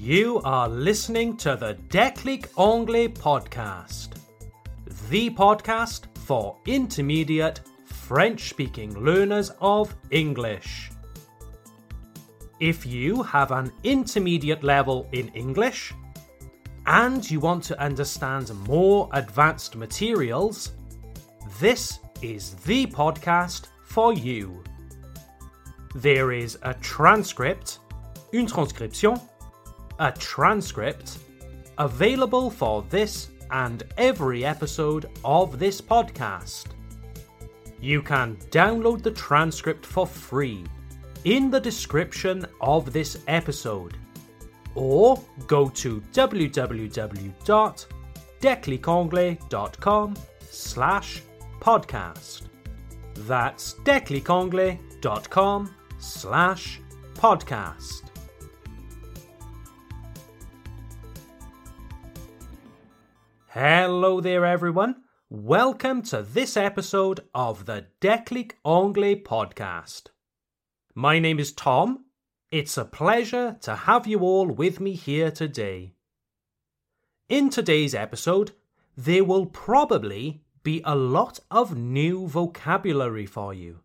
You are listening to the Déclic Anglais podcast, the podcast for intermediate French-speaking learners of English. If you have an intermediate level in English and you want to understand more advanced materials, this is the podcast for you. There is a transcript, une transcription, a transcript available for this and every episode of this podcast. You can download the transcript for free in the description of this episode, or go to www.declicanglais.com/podcast. That's declicanglais.com/podcast. Hello there, everyone. Welcome to this episode of the Déclic Anglais podcast. My name is Tom. It's a pleasure to have you all with me here today. In today's episode, there will probably be a lot of new vocabulary for you.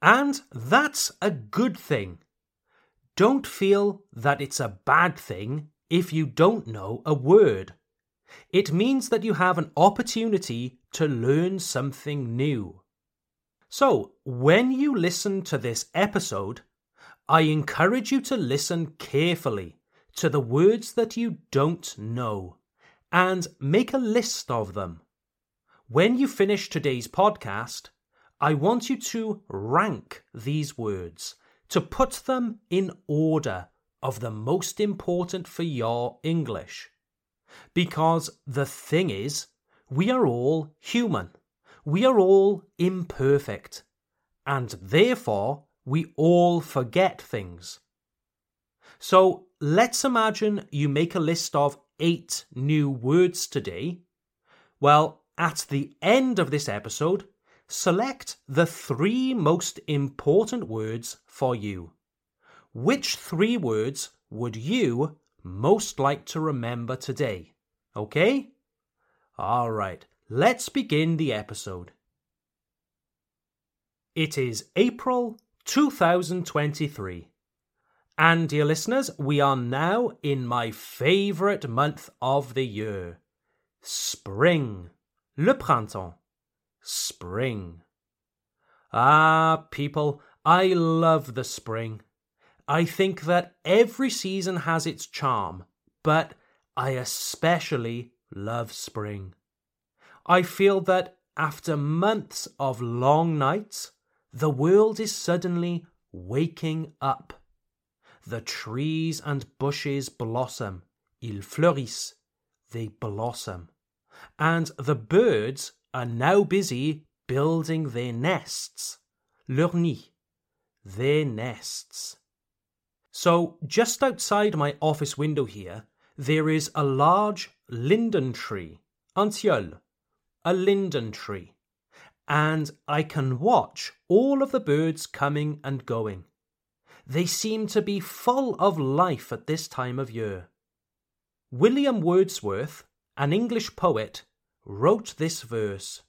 And that's a good thing. Don't feel that it's a bad thing if you don't know a word. It means that you have an opportunity to learn something new. So, when you listen to this episode, I encourage you to listen carefully to the words that you don't know and make a list of them. When you finish today's podcast, I want you to rank these words, to put them in order of the most important for your English. Because the thing is, we are all human, we are all imperfect, and therefore we all forget things. So let's imagine you make a list of 8 new words today. Well, at the end of this episode, select the 3 most important words for you. Which 3 words would you most like to remember today? Okay? All right, let's begin the episode. It is April 2023. And dear listeners, we are now in my favourite month of the year. Spring. Le printemps. Spring. Ah, people, I love the spring. I think that every season has its charm, but I especially love spring. I feel that after months of long nights, the world is suddenly waking up. The trees and bushes blossom. Ils fleurissent. They blossom. And the birds are now busy building their nests. Leur nid. Their nests. So, just outside my office window here, there is a large linden tree, un tilleul, a linden tree, and I can watch all of the birds coming and going. They seem to be full of life at this time of year. William Wordsworth, an English poet, wrote this verse.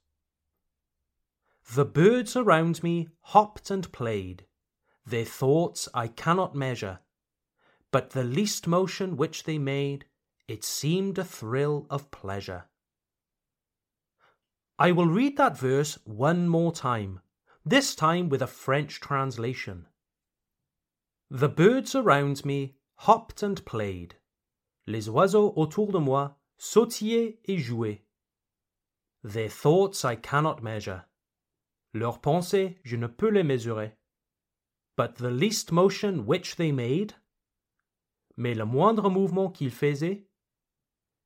The birds around me hopped and played. Their thoughts I cannot measure, but the least motion which they made, it seemed a thrill of pleasure. I will read that verse one more time, this time with a French translation. The birds around me hopped and played. Les oiseaux autour de moi sautillaient et jouaient. Their thoughts I cannot measure. Leurs pensées, je ne peux les mesurer. But the least motion which they made, mais le moindre mouvement qu'ils faisaient,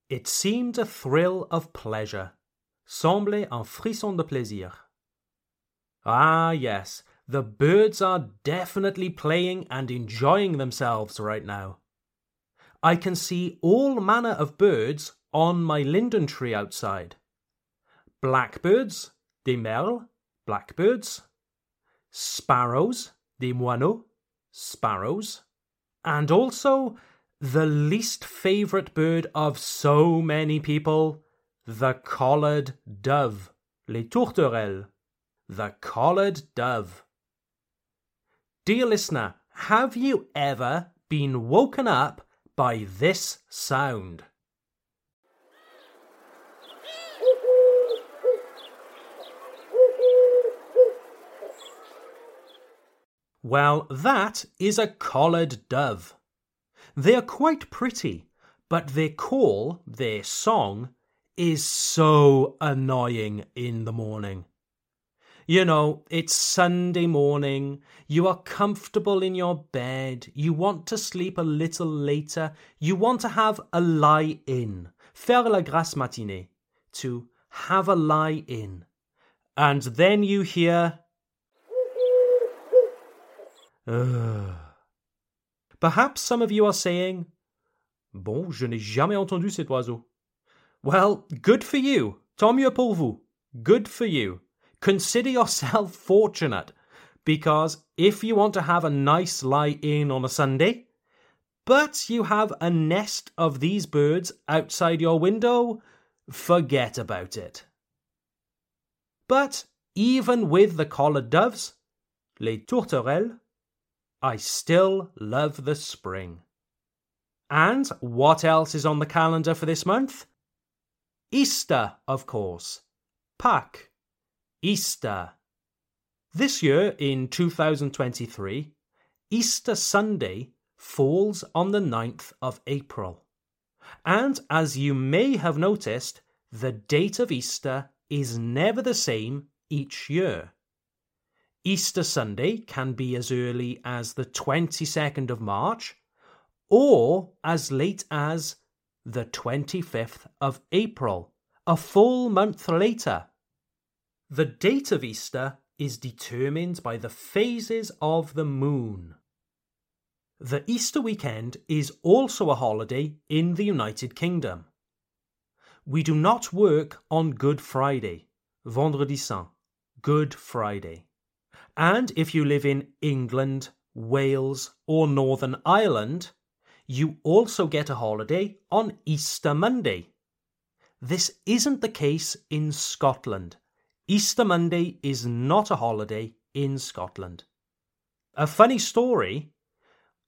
it seemed a thrill of pleasure, semblait un frisson de plaisir. Ah yes, the birds are definitely playing and enjoying themselves right now. I can see all manner of birds on my linden tree outside. Blackbirds, des merles, blackbirds, sparrows, des moineaux, sparrows, and also The least favorite bird of so many people, the collared dove. Les tourterelles. The collared dove. Dear listener, have you ever been woken up by this sound? Well, that is a collared dove. They are quite pretty, but their call, their song, is so annoying in the morning. You know, it's Sunday morning, you are comfortable in your bed, you want to sleep a little later, you want to have a lie-in, faire la grasse matinée, to have a lie-in. And then you hear... Perhaps some of you are saying, bon, je n'ai jamais entendu cet oiseau. Well, good for you. Tant mieux pour vous. Good for you. Consider yourself fortunate, because if you want to have a nice lie-in on a Sunday, but you have a nest of these birds outside your window, forget about it. But even with the collared doves, les tourterelles, I still love the spring. And what else is on the calendar for this month? Easter, of course. Pâques. Easter. This year, in 2023, Easter Sunday falls on the 9th of April. And as you may have noticed, the date of Easter is never the same each year. Easter Sunday can be as early as the 22nd of March or as late as the 25th of April, a full month later. The date of Easter is determined by the phases of the moon. The Easter weekend is also a holiday in the United Kingdom. We do not work on Good Friday, Vendredi Saint, Good Friday. And if you live in England, Wales or Northern Ireland, you also get a holiday on Easter Monday. This isn't the case in Scotland. Easter Monday is not a holiday in Scotland. A funny story.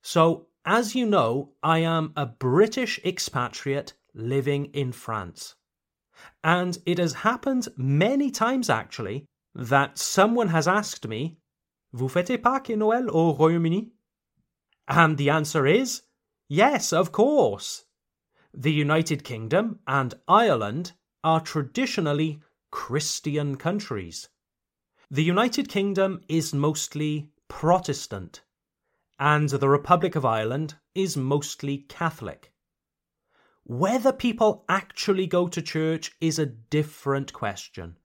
So, as you know, I am a British expatriate living in France. And it has happened many times actually that someone has asked me, vous fêtez Pâques et Noël au Royaume-Uni? And the answer is, yes, of course. The United Kingdom and Ireland are traditionally Christian countries. The United Kingdom is mostly Protestant, and the Republic of Ireland is mostly Catholic. Whether people actually go to church is a different question.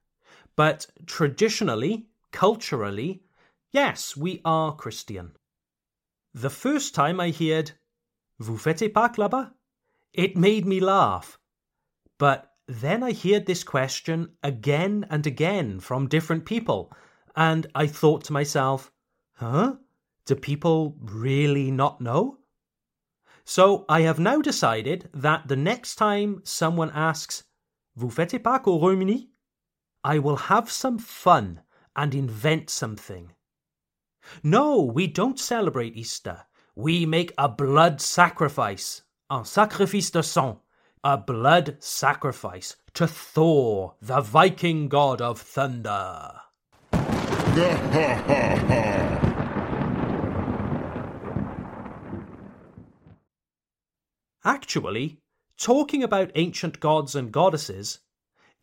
But traditionally, culturally, yes, we are Christian. The first time I heard, vous fêtez Pâques là-bas? It made me laugh. But then I heard this question again and again from different people, and I thought to myself, huh? Do people really not know? So I have now decided that the next time someone asks, vous fêtez Pâques au Royaume-Uni? I will have some fun and invent something. No, we don't celebrate Easter. We make a blood sacrifice, un sacrifice de sang, a blood sacrifice to Thor, the Viking god of thunder. Actually, talking about ancient gods and goddesses,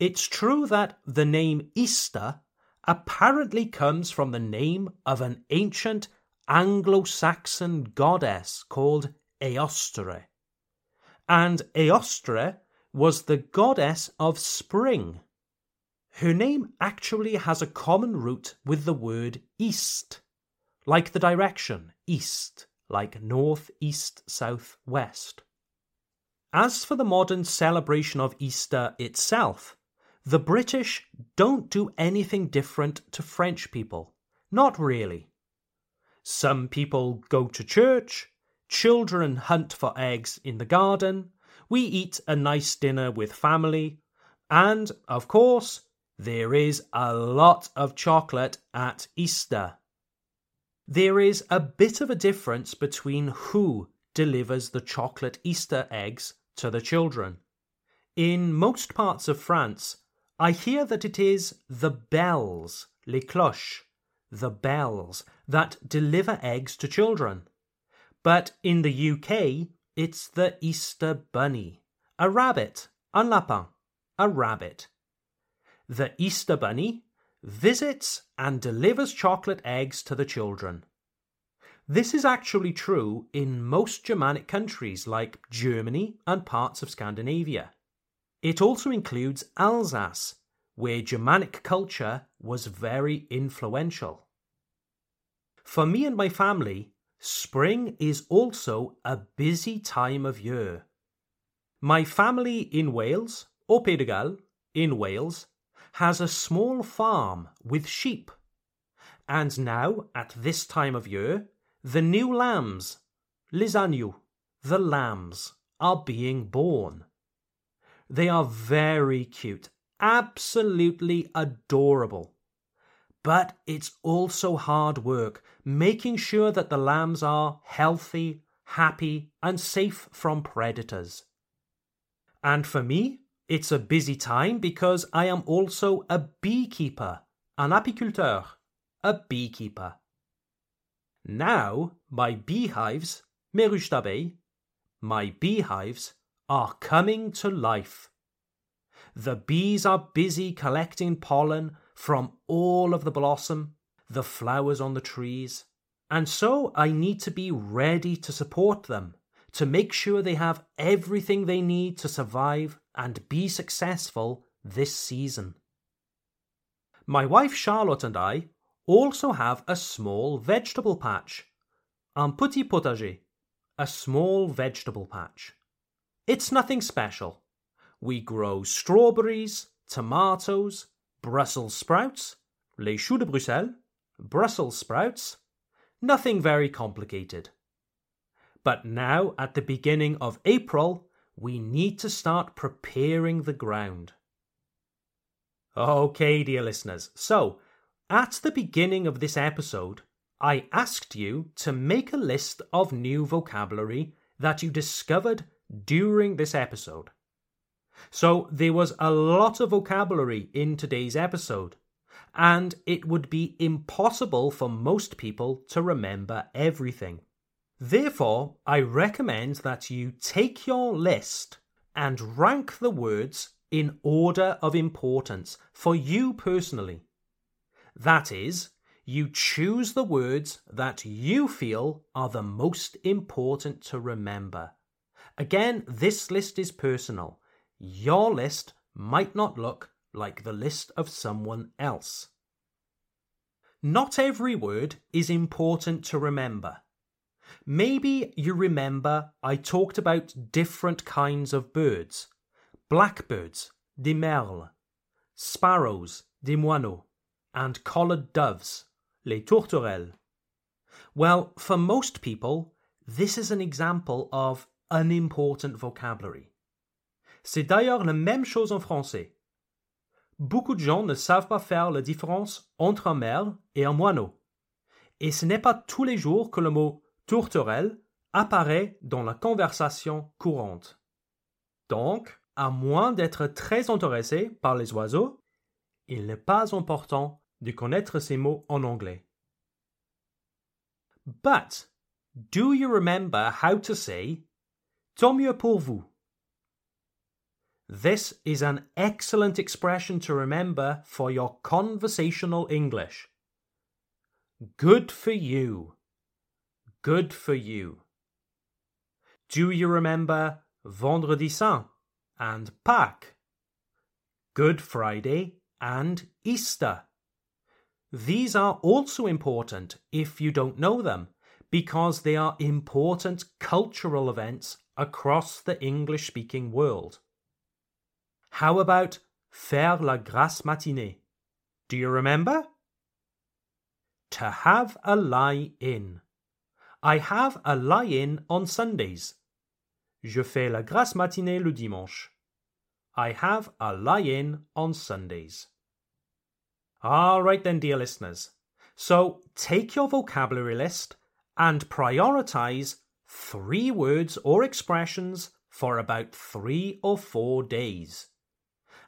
it's true that the name Easter apparently comes from the name of an ancient Anglo-Saxon goddess called Eostre. And Eostre was the goddess of spring. Her name actually has a common root with the word east, like the direction east, like north, east, south, west. As for the modern celebration of Easter itself, the British don't do anything different to French people. Not really. Some people go to church, Children hunt for eggs in the garden. We eat a nice dinner with family. And, of course, there is a lot of chocolate at Easter. There is a bit of a difference between who delivers the chocolate Easter eggs to the children. In most parts of France, I hear that it is the bells, les cloches, the bells, that deliver eggs to children. But in the UK, it's the Easter bunny, a rabbit, un lapin, a rabbit. The Easter bunny visits and delivers chocolate eggs to the children. This is actually true in most Germanic countries like Germany and parts of Scandinavia. It also includes Alsace, where Germanic culture was very influential. For me and my family, spring is also a busy time of year. My family in Wales, au Pays de Galles, in Wales, has a small farm with sheep. And now, at this time of year, the new lambs, les agneaux, the lambs, are being born. They are very cute, absolutely adorable. But it's also hard work, making sure that the lambs are healthy, happy, and safe from predators. And for me, it's a busy time because I am also a beekeeper, un apiculteur, a beekeeper. Now, my beehives are coming to life. The bees are busy collecting pollen from all of the blossom, the flowers on the trees, and so I need to be ready to support them, to make sure they have everything they need to survive and be successful this season. My wife Charlotte and I also have a small vegetable patch, un petit potager, a small vegetable patch. It's nothing special. We grow strawberries, tomatoes, Brussels sprouts, les choux de Bruxelles, Brussels sprouts, nothing very complicated. But now, at the beginning of April, we need to start preparing the ground. Okay, dear listeners, so at the beginning of this episode, I asked you to make a list of new vocabulary that you discovered during this episode. So there was a lot of vocabulary in today's episode, and it would be impossible for most people to remember everything. Therefore, I recommend that you take your list and rank the words in order of importance for you personally. That is, you choose the words that you feel are the most important to remember. Again, this list is personal. Your list might not look like the list of someone else. Not every word is important to remember. Maybe you remember I talked about different kinds of birds. Blackbirds, des merles, sparrows, des moineaux, and collared doves, les tourterelles. Well, for most people, this is an example of unimportant vocabulary. C'est d'ailleurs la même chose en français. Beaucoup de gens ne savent pas faire la différence entre un merle et un moineau. Et ce n'est pas tous les jours que le mot tourterelle apparaît dans la conversation courante. Donc, à moins d'être très intéressé par les oiseaux, il n'est pas important de connaître ces mots en anglais. But, do you remember how to say tant mieux pour vous? This is an excellent expression to remember for your conversational English. Good for you. Good for you. Do you remember Vendredi Saint and Pâques? Good Friday and Easter. These are also important if you don't know them, because they are important cultural events across the English-speaking world. How about faire la grasse matinée? Do you remember? To have a lie in. I have a lie-in on Sundays. Je fais la grasse matinée le dimanche. I have a lie-in on Sundays. All right then, dear listeners. So take your vocabulary list and prioritize 3 words or expressions for about 3 or 4 days.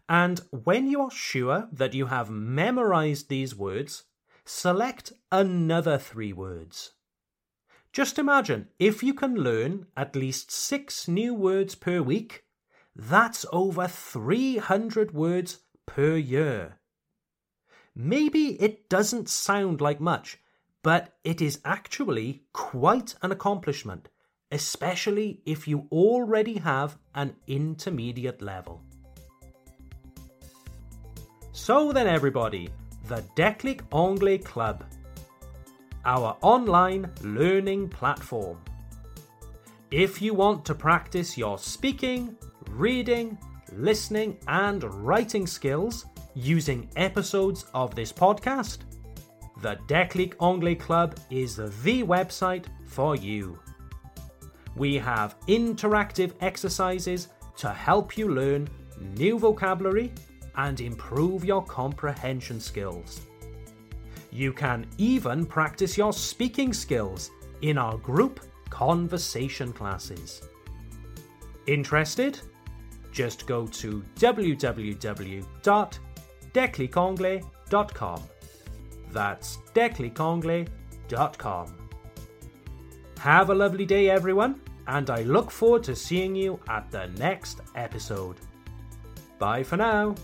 And when you are sure that you have memorized these words, select another 3 words. Just imagine, if you can learn at least 6 new words per week, that's over 300 words per year. Maybe it doesn't sound like much, but it is actually quite an accomplishment, especially if you already have an intermediate level. So then everybody, the Déclic Anglais Club, our online learning platform. If you want to practice your speaking, reading, listening and writing skills using episodes of this podcast, the Déclic Anglais Club is the website for you. We have interactive exercises to help you learn new vocabulary and improve your comprehension skills. You can even practice your speaking skills in our group conversation classes. Interested? Just go to www.declicanglais.com. That's declicanglais.com. Have a lovely day, everyone, and I look forward to seeing you at the next episode. Bye for now.